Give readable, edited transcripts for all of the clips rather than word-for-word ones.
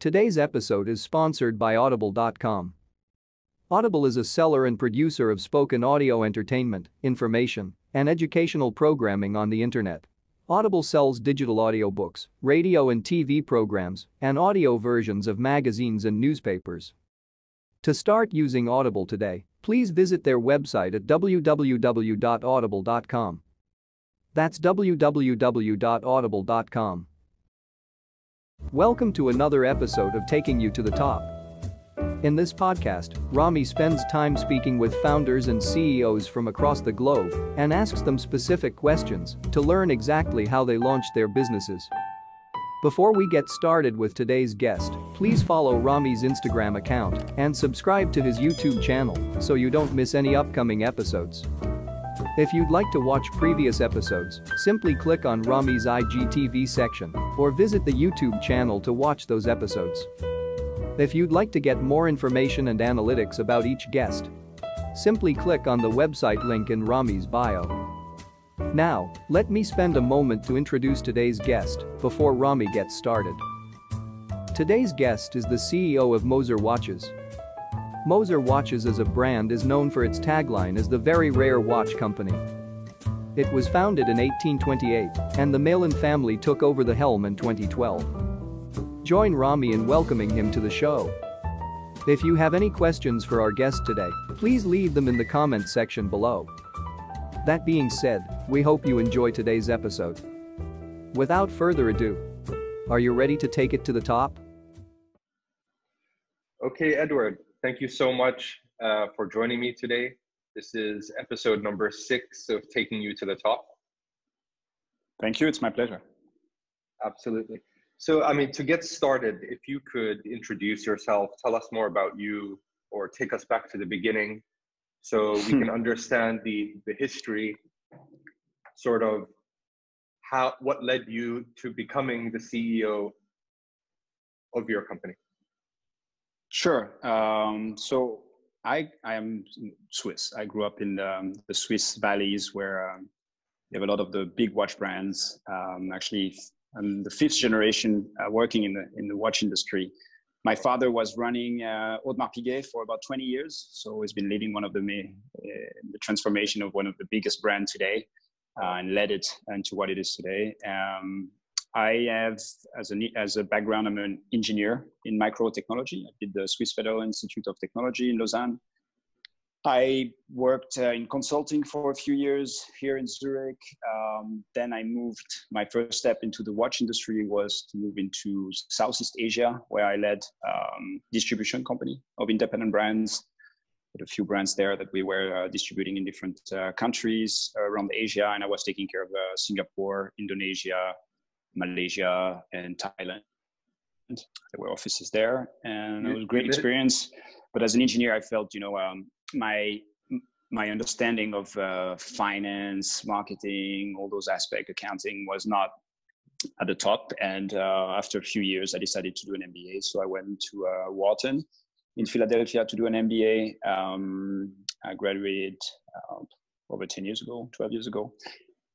Today's episode is sponsored by Audible.com. Audible is a seller and producer of spoken audio entertainment, information, and educational programming on the internet. Audible sells digital audiobooks, radio and TV programs, and audio versions of magazines and newspapers. To start using Audible today, please visit their website at www.audible.com. That's www.audible.com. Welcome to another episode of Taking You to the Top. In this podcast, Rami spends time speaking with founders and CEOs from across the globe and asks them specific questions to learn exactly how they launched their businesses. Before we get started with today's guest, please follow Rami's Instagram account and subscribe to his YouTube channel so you don't miss any upcoming episodes. If you'd like to watch previous episodes, simply click on Rami's IGTV section or visit the YouTube channel to watch those episodes. If you'd like to get more information and analytics about each guest, simply click on the website link in Rami's bio. Now, let me spend a moment to introduce today's guest before Rami gets started. Today's guest is the CEO of Mozo Watches. Mozo Watches as a brand is known for its tagline as the very rare watch company. It was founded in 1828, and the Malin family took over the helm in 2012. Join Rami in welcoming him to the show. If you have any questions for our guest today, please leave them in the comment section below. That being said, we hope you enjoy today's episode. Without further ado, are you ready to take it to the top? Okay, Edward, thank you so much for joining me today. This is episode number 6 of Taking You to the Top. Thank you, it's my pleasure. Absolutely. So, I mean, to get started, if you could introduce yourself, tell us more about you, or take us back to the beginning so we can understand the history, sort of what led you to becoming the CEO of your company. Sure. So I am Swiss. I grew up in the Swiss valleys where you have a lot of the big watch brands. Actually, I'm the 5th generation working in the watch industry. My father was running Audemars Piguet for about 20 years, so he's been leading one of the transformation of one of the biggest brands today, and led it into what it is today. I have, as a background, I'm an engineer in microtechnology. I did the Swiss Federal Institute of Technology in Lausanne. I worked in consulting for a few years here in Zurich. Then I moved. My first step into the watch industry was to move into Southeast Asia, where I led distribution company of independent brands. With a few brands there that we were distributing in different countries around Asia, and I was taking care of Singapore, Indonesia, Malaysia, and Thailand. There were offices there, and it was a great experience. But as an engineer, I felt, you know, my understanding of finance, marketing, all those aspects, accounting was not at the top. And after a few years, I decided to do an MBA. So I went to Wharton in Philadelphia to do an MBA. I graduated over 12 years ago.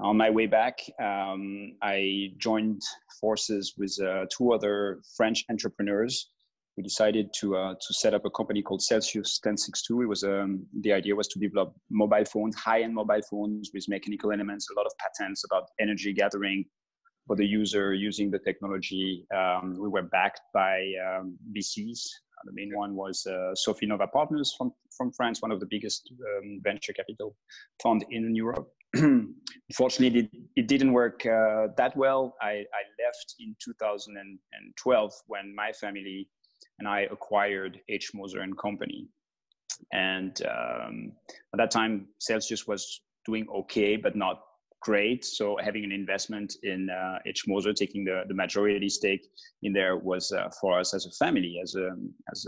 On my way back, I joined forces with 2 other French entrepreneurs. We decided to set up a company called Celsius 1062. It was the idea was to develop mobile phones, high-end mobile phones with mechanical elements, a lot of patents about energy gathering for the user using the technology. We were backed by VCs. The main one was Sophie Nova Partners from France, one of the biggest venture capital fund in Europe. Unfortunately, it didn't work that well. I left in 2012 when my family and I acquired H. Moser & Company. And at that time, Celsius was doing okay, but not great. So having an investment in H. Moser, taking the majority stake in there was for us as a family, as a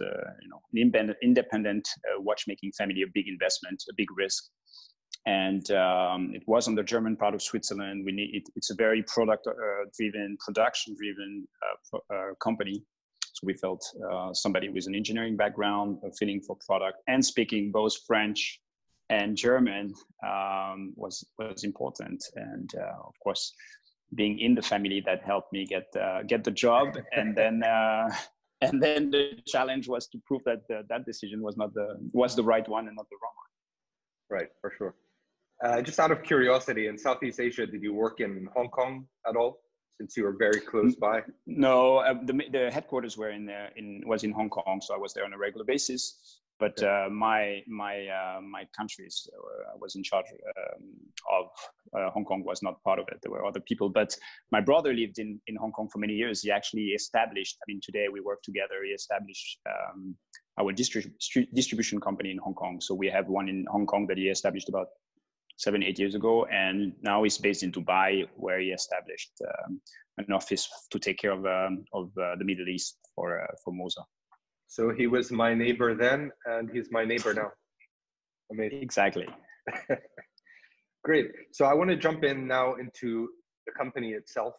you know, an independent watchmaking family, a big investment, a big risk. And it was on the German part of Switzerland. It's a very product-driven, production-driven company. So we felt somebody with an engineering background, a feeling for product, and speaking both French and German was important. And of course, being in the family that helped me get the job. And then And then the challenge was to prove that that decision was not the right one and not the wrong one. Right, for sure. Just out of curiosity, in Southeast Asia, did you work in Hong Kong at all, since you were very close by? No, the headquarters were was in Hong Kong, so I was there on a regular basis. But my countries I was in charge of Hong Kong was not part of it. There were other people, but my brother lived in Hong Kong for many years. He actually established, I mean, today we work together. He established our distribution company in Hong Kong. So we have one in Hong Kong that he established about 7-8 years ago. And now he's based in Dubai, where he established an office to take care of the Middle East for Mozo. So he was my neighbor then, and he's my neighbor now. Amazing. Exactly. Great. So I want to jump in now into the company itself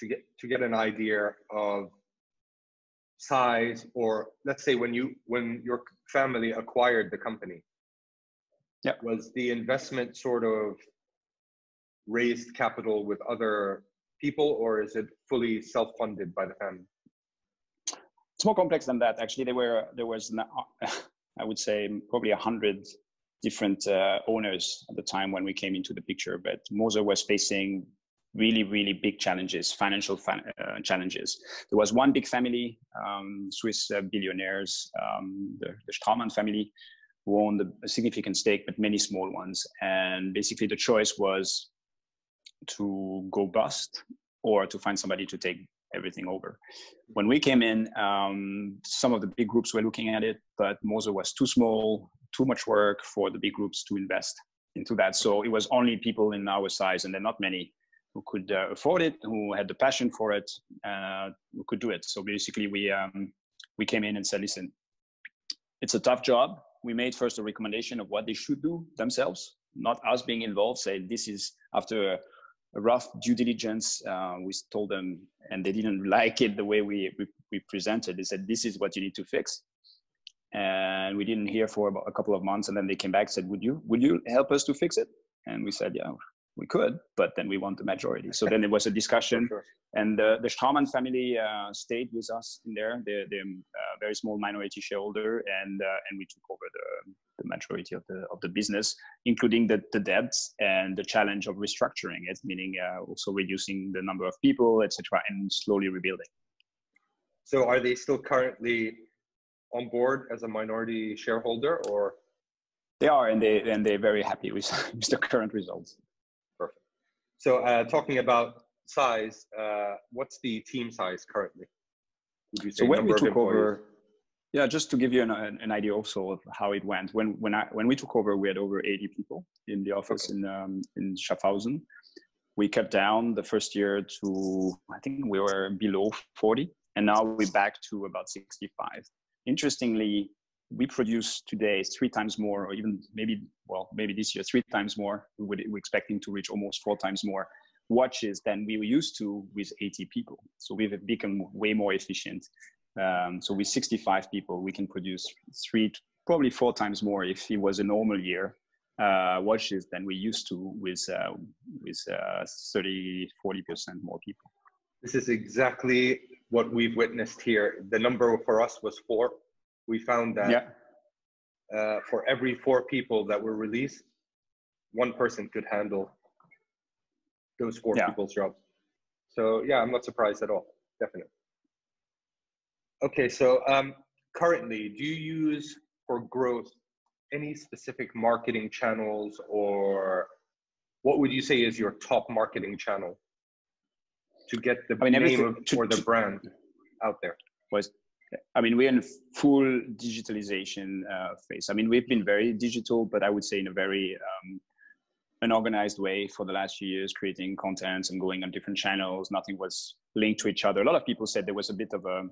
to get an idea of size, or let's say when your family acquired the company. Yeah. Was the investment sort of raised capital with other people, or is it fully self-funded by the family? It's more complex than that. Actually, there was I would say probably 100 different owners at the time when we came into the picture. But Mozo was facing really big challenges, financial challenges. There was one big family, Swiss billionaires, the Straumann family, who owned a significant stake, but many small ones. And basically, the choice was to go bust or to find somebody to take everything over. When we came in, some of the big groups were looking at it, but Mozo was too small, too much work for the big groups to invest into that. So it was only people in our size, and there are not many who could afford it, who had the passion for it, who could do it. So basically we came in and said, listen, it's a tough job. We made first a recommendation of what they should do themselves, not us being involved. Say this is after a rough due diligence. We told them, and they didn't like it the way we presented. They said, this is what you need to fix. And we didn't hear for about a couple of months. And then they came back and said, would you help us to fix it? And we said, yeah, we could, but then we want the majority. So then there was a discussion. Sure. And the Straumann family stayed with us in there. They're a very small minority shareholder. And we took over the majority of the business, including the debts and the challenge of restructuring it, meaning also reducing the number of people, etc., and slowly rebuilding. So are they still currently on board as a minority shareholder, or? They are, and they're very happy with the current results. Perfect. So talking about size, what's the team size currently? Would you say so when we took over? Yeah, just to give you an idea also of how it went. When we took over, we had over 80 people in the office. Okay. In Schaffhausen. We cut down the first year to, I think we were below 40, and now we're back to about 65. Interestingly, we produce today 3 times more, or even maybe this year 3 times more. We're expecting to reach almost 4 times more watches than we were used to with 80 people. So we've become way more efficient. So with 65 people, we can produce 3 to probably 4 times more, if it was a normal year, watches than we used to with 30, 40% more people. This is exactly what we've witnessed here. The number for us was 4. We found that for every 4 people that were released, 1 person could handle those 4 people's jobs. So yeah, I'm not surprised at all, definitely. Okay, so currently, do you use for growth any specific marketing channels, or what would you say is your top marketing channel to get the name or the brand out there? We're in full digitalization phase. I mean, we've been very digital, but I would say in a very an organized way for the last few years, creating contents and going on different channels. Nothing was linked to each other. A lot of people said there was a bit of a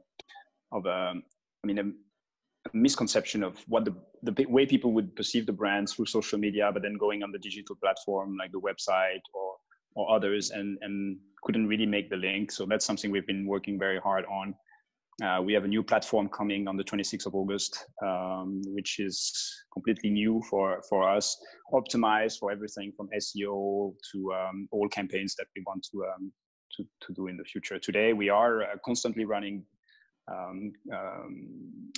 misconception of what the way people would perceive the brand through social media, but then going on the digital platform like the website or others, and couldn't really make the link. So that's something we've been working very hard on. We have a new platform coming on the 26th of August, which is completely new for us, optimized for everything from SEO to all campaigns that we want to do in the future. Today, we are constantly running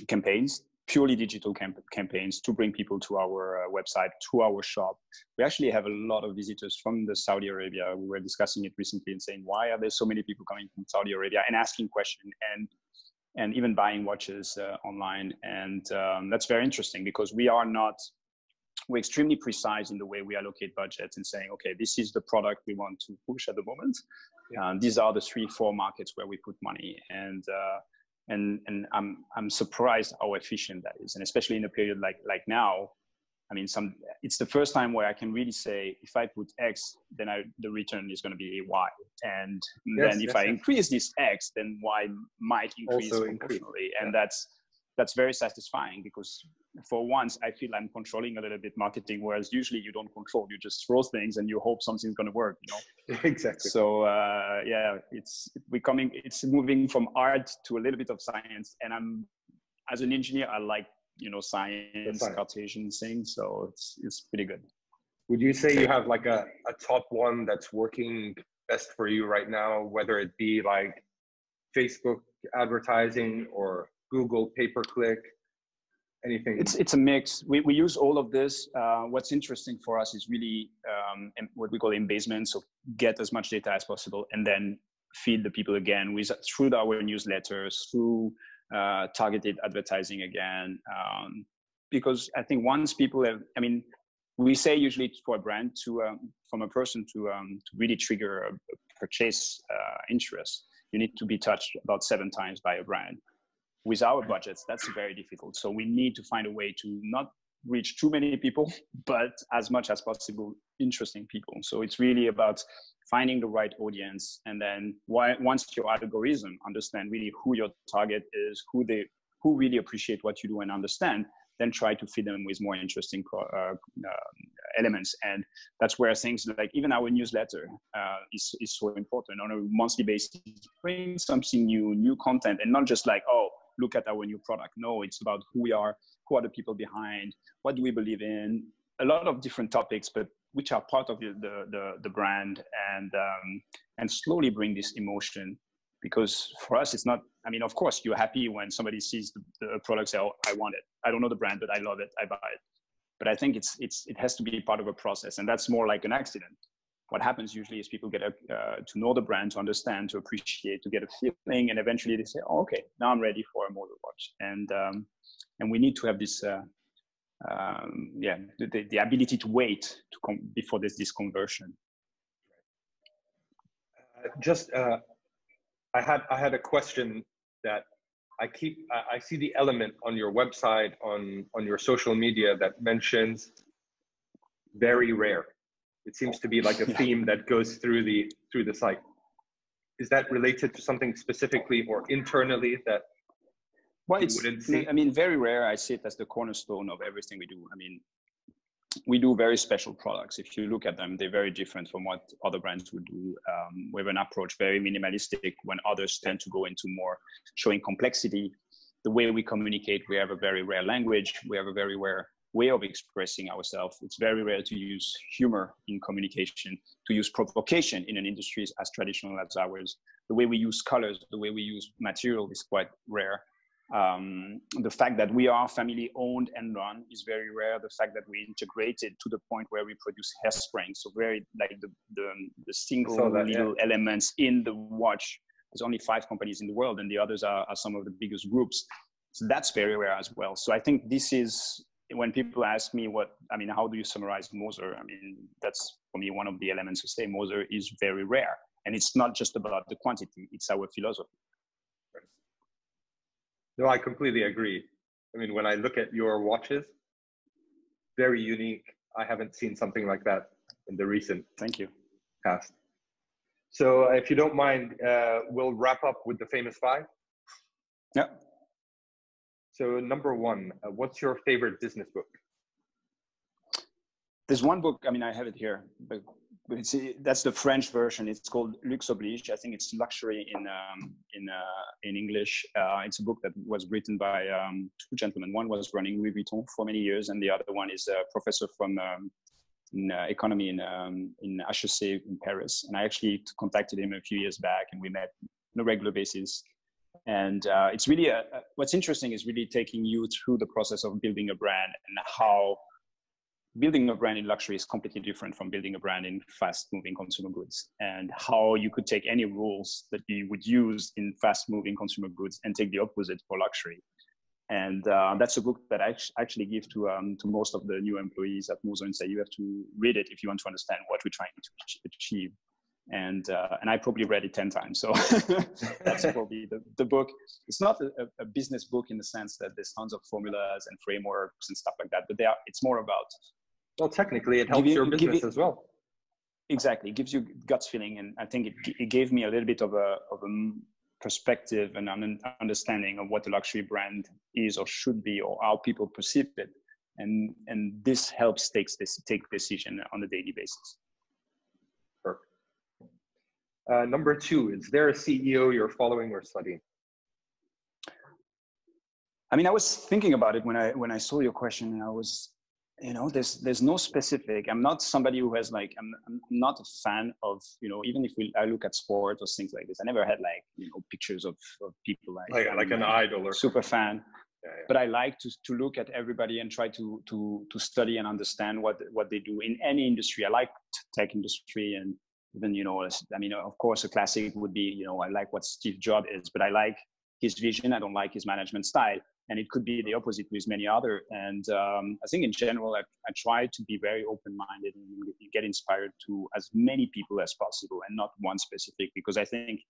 campaigns, purely digital campaigns to bring people to our website, to our shop. We actually have a lot of visitors from the Saudi Arabia. We were discussing it recently and saying, why are there so many people coming from Saudi Arabia and asking questions and even buying watches online? And that's very interesting, because we're extremely precise in the way we allocate budgets and saying, okay, this is the product we want to push at the moment. Yeah. These are the 3-4 markets where we put money. And I'm surprised how efficient that is. And especially in a period like now, I mean, it's the first time where I can really say, if I put X, then the return is going to be Y. And I increase this X, then Y might increase proportionally. And that's very satisfying, because for once I feel I'm controlling a little bit marketing, whereas usually you don't control, you just throw things and you hope something's going to work, you know? Exactly. So it's moving from art to a little bit of science. And as an engineer, I like, you know, science, Cartesian thing. So it's pretty good. Would you say you have like a top one that's working best for you right now, whether it be like Facebook advertising or Google pay-per-click, anything? It's a mix. We use all of this. What's interesting for us is really what we call embasement. So get as much data as possible and then feed the people again through our newsletters, through targeted advertising again. Because I think once people we say usually for a brand from a person to really trigger a purchase interest, you need to be touched about 7 times by a brand. With our budgets, that's very difficult. So we need to find a way to not reach too many people, but as much as possible, interesting people. So it's really about finding the right audience. And then once your algorithm understand really who your target is, who really appreciate what you do and understand, then try to feed them with more interesting elements. And that's where things like even our newsletter is so important. On a monthly basis, bring something new content, and not just like, oh, look at our new product. No, it's about who we are, who are the people behind, what do we believe in, a lot of different topics, but which are part of the brand, and slowly bring this emotion. Because for us, it's not, of course, you're happy when somebody sees the product, say, oh, I want it. I don't know the brand, but I love it. I buy it. But I think it has to be part of a process. And that's more like an accident. What happens usually is people get to know the brand, to understand, to appreciate, to get a feeling, and eventually they say, "Oh, okay, now I'm ready for a Mozo watch." And we need to have this, the ability to wait before there's this conversion. I had a question that I see the element on your website, on your social media, that mentions very rare. It seems to be like a theme that goes through the site. Is that related to something specifically or internally that you wouldn't see? Very rare, I see it as the cornerstone of everything we do. We do very special products. If you look at them, they're very different from what other brands would do. We have an approach very minimalistic when others tend to go into more showing complexity. The way we communicate, we have a very rare language. We have a very rare way of expressing ourselves. It's very rare to use humor in communication, to use provocation in an industry as traditional as ours. The way we use colors, the way we use material is quite rare. The fact that we are family owned and run is very rare. The fact that we integrated to the point where we produce hairspring, so very like the single little elements in the watch. There's only 5 companies in the world, and the others are some of the biggest groups. So that's very rare as well. So I think this is when people ask me how do you summarize Mozo? That's for me one of the elements to say Mozo is very rare, and it's not just about the quantity; it's our philosophy. No, I completely agree. When I look at your watches, very unique. I haven't seen something like that in the recent past. So if you don't mind, we'll wrap up with the famous 5. Yeah. So number 1, what's your favorite business book? There's one book, I have it here, but that's the French version. It's called Luxe Oblige. I think it's luxury in English. It's a book that was written by 2 gentlemen. One was running Louis Vuitton for many years, and the other one is a professor from economy in HEC in Paris. And I actually contacted him a few years back, and we met on a regular basis. And it's really, what's interesting is really taking you through the process of building a brand and how building a brand in luxury is completely different from building a brand in fast moving consumer goods, and how you could take any rules that you would use in fast moving consumer goods and take the opposite for luxury. And that's a book that I actually give to most of the new employees at Mozo and say, you have to read it if you want to understand what we're trying to achieve. And I probably read it 10 times. So that's probably the book. It's not a business book in the sense that there's tons of formulas and frameworks and stuff like that, but they are, it's more about... Well, technically it helps your business as well. Exactly. It gives you gut feeling. And I think it gave me a little bit of a perspective and an understanding of what a luxury brand is or should be, or how people perceive it. And this helps take decision on a daily basis. Perfect. Number two, is there a CEO you're following or studying? I mean, I was thinking about it when I saw your question, and I was, you know, there's no specific. I'm not somebody who has like, I'm not a fan of, you know, even if I look at sport or things like this, I never had like, you know, pictures of people like an idol or super fan. Yeah, yeah. But I like to look at everybody and try to study and understand what they do in any industry. I like tech industry, and even, you know, I mean, of course a classic would be, you know, I like what Steve Jobs is, but I like his vision. I don't like his management style. And it could be the opposite with many other. And I think in general, I try to be very open-minded and get inspired to as many people as possible, and not one specific, because I think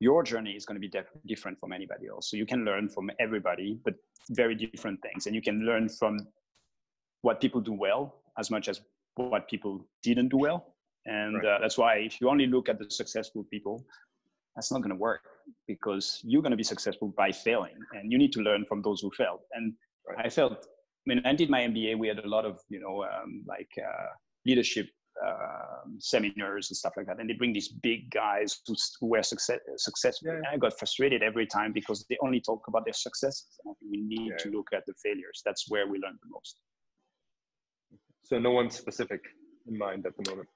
your journey is going to be different from anybody else. So you can learn from everybody, but very different things. And you can learn from what people do well as much as what people didn't do well. And right. That's why if you only look at the successful people, that's not going to work, because you're going to be successful by failing, and you need to learn from those who failed. And right. I felt, when I did my MBA, we had a lot of, you know, leadership seminars and stuff like that. And they bring these big guys who were successful. Yeah. And I got frustrated every time because they only talk about their successes. And we need to look at the failures. That's where we learn the most. So no one specific in mind at the moment.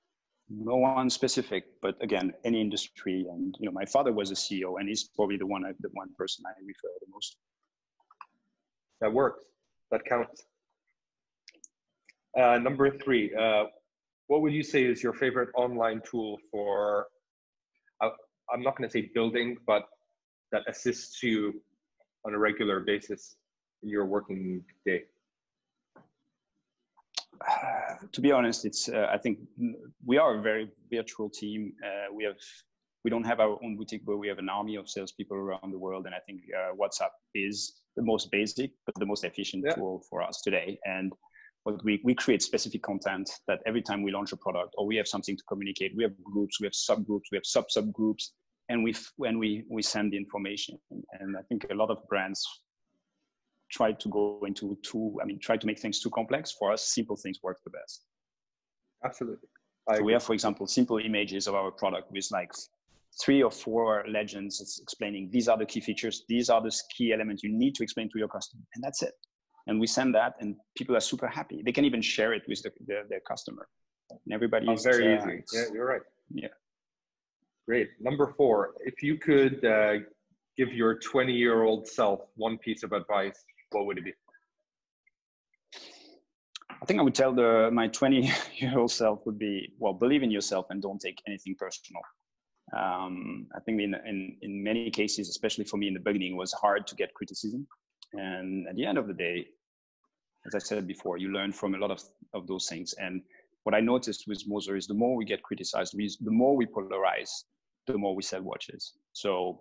No one specific, but again, any industry. And you know, my father was a CEO, and he's probably the one person I refer the most. That works. That counts. Number three, what would you say is your favorite online tool for? I'm not going to say building, but that assists you on a regular basis in your working day. To be honest, it's I think we are a very virtual team. We don't have our own boutique, but we have an army of salespeople around the world. And I think WhatsApp is the most basic, but the most efficient tool for us today. And what we create specific content that every time we launch a product or we have something to communicate, we have groups, we have subgroups, we have subgroups, and we send the information. And I think a lot of brands try to go into try to make things too complex. For us, simple things work the best. Absolutely. So we have, for example, simple images of our product with like 3 or 4 legends. It's explaining these are the key features, these are the key elements you need to explain to your customer, and that's it. And we send that, and people are super happy. They can even share it with their customer. And everybody is very easy. Yeah, you're right. Yeah. Great. Number four, if you could give your 20-year-old self one piece of advice, what would it be? I think I would tell my 20-year-old self would be, well, believe in yourself and don't take anything personal. I think in many cases, especially for me in the beginning, it was hard to get criticism. And at the end of the day, as I said before, you learn from a lot of those things. And what I noticed with Mozo is the more we get criticized, the more we polarize, the more we sell watches. So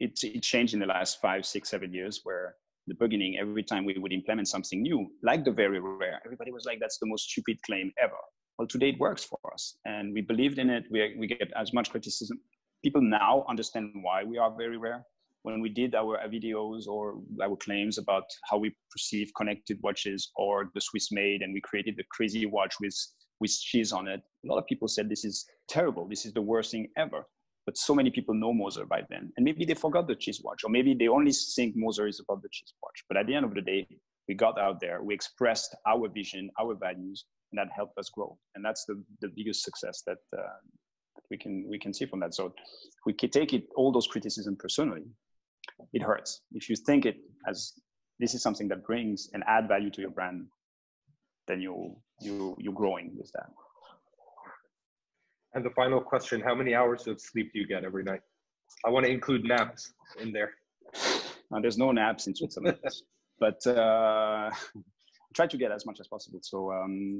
it changed in the last 5, 6, 7 years, where the beginning, every time we would implement something new, like the very rare, everybody was like, that's the most stupid claim ever. Well, today it works for us, and we believed in it. We get as much criticism. People now understand why we are very rare. When we did our videos or our claims about how we perceive connected watches or the Swiss made, and we created the crazy watch with cheese on it, a lot of people said, this is terrible. This is the worst thing ever. But so many people know Mozo by then. And maybe they forgot the cheese watch, or maybe they only think Mozo is about the cheese watch. But at the end of the day, we got out there, we expressed our vision, our values, and that helped us grow. And that's the biggest success that we can see from that. So we can take all those criticism personally, it hurts. If you think it as this is something that brings and add value to your brand, then you're growing with that. And the final question, how many hours of sleep do you get every night? I want to include naps in there. Now, there's no naps in Switzerland, but I try to get as much as possible. So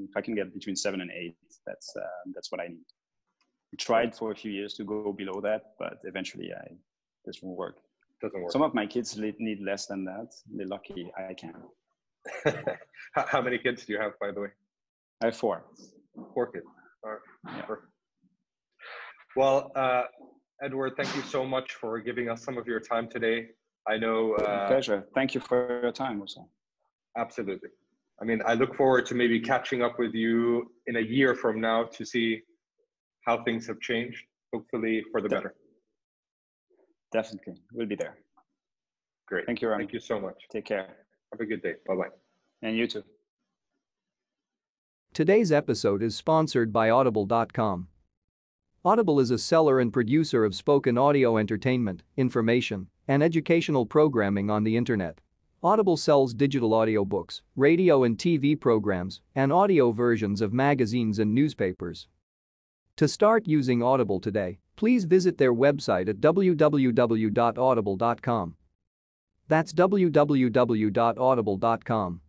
if I can get between 7 and 8, that's what I need. I tried for a few years to go below that, but eventually this won't work. Doesn't work. Some of my kids need less than that. They're lucky I can. How many kids do you have, by the way? I have 4. 4 kids. All right. Yeah. Well, Edouard, thank you so much for giving us some of your time today. I know. Pleasure. Thank you for your time also. Absolutely. I mean, I look forward to maybe catching up with you in a year from now to see how things have changed, hopefully for the better. Definitely. We'll be there. Great. Thank you, Ram. Thank you so much. Take care. Have a good day. Bye-bye. And you too. Today's episode is sponsored by Audible.com. Audible is a seller and producer of spoken audio entertainment, information, and educational programming on the internet. Audible sells digital audiobooks, radio and TV programs, and audio versions of magazines and newspapers. To start using Audible today, please visit their website at www.audible.com. That's www.audible.com.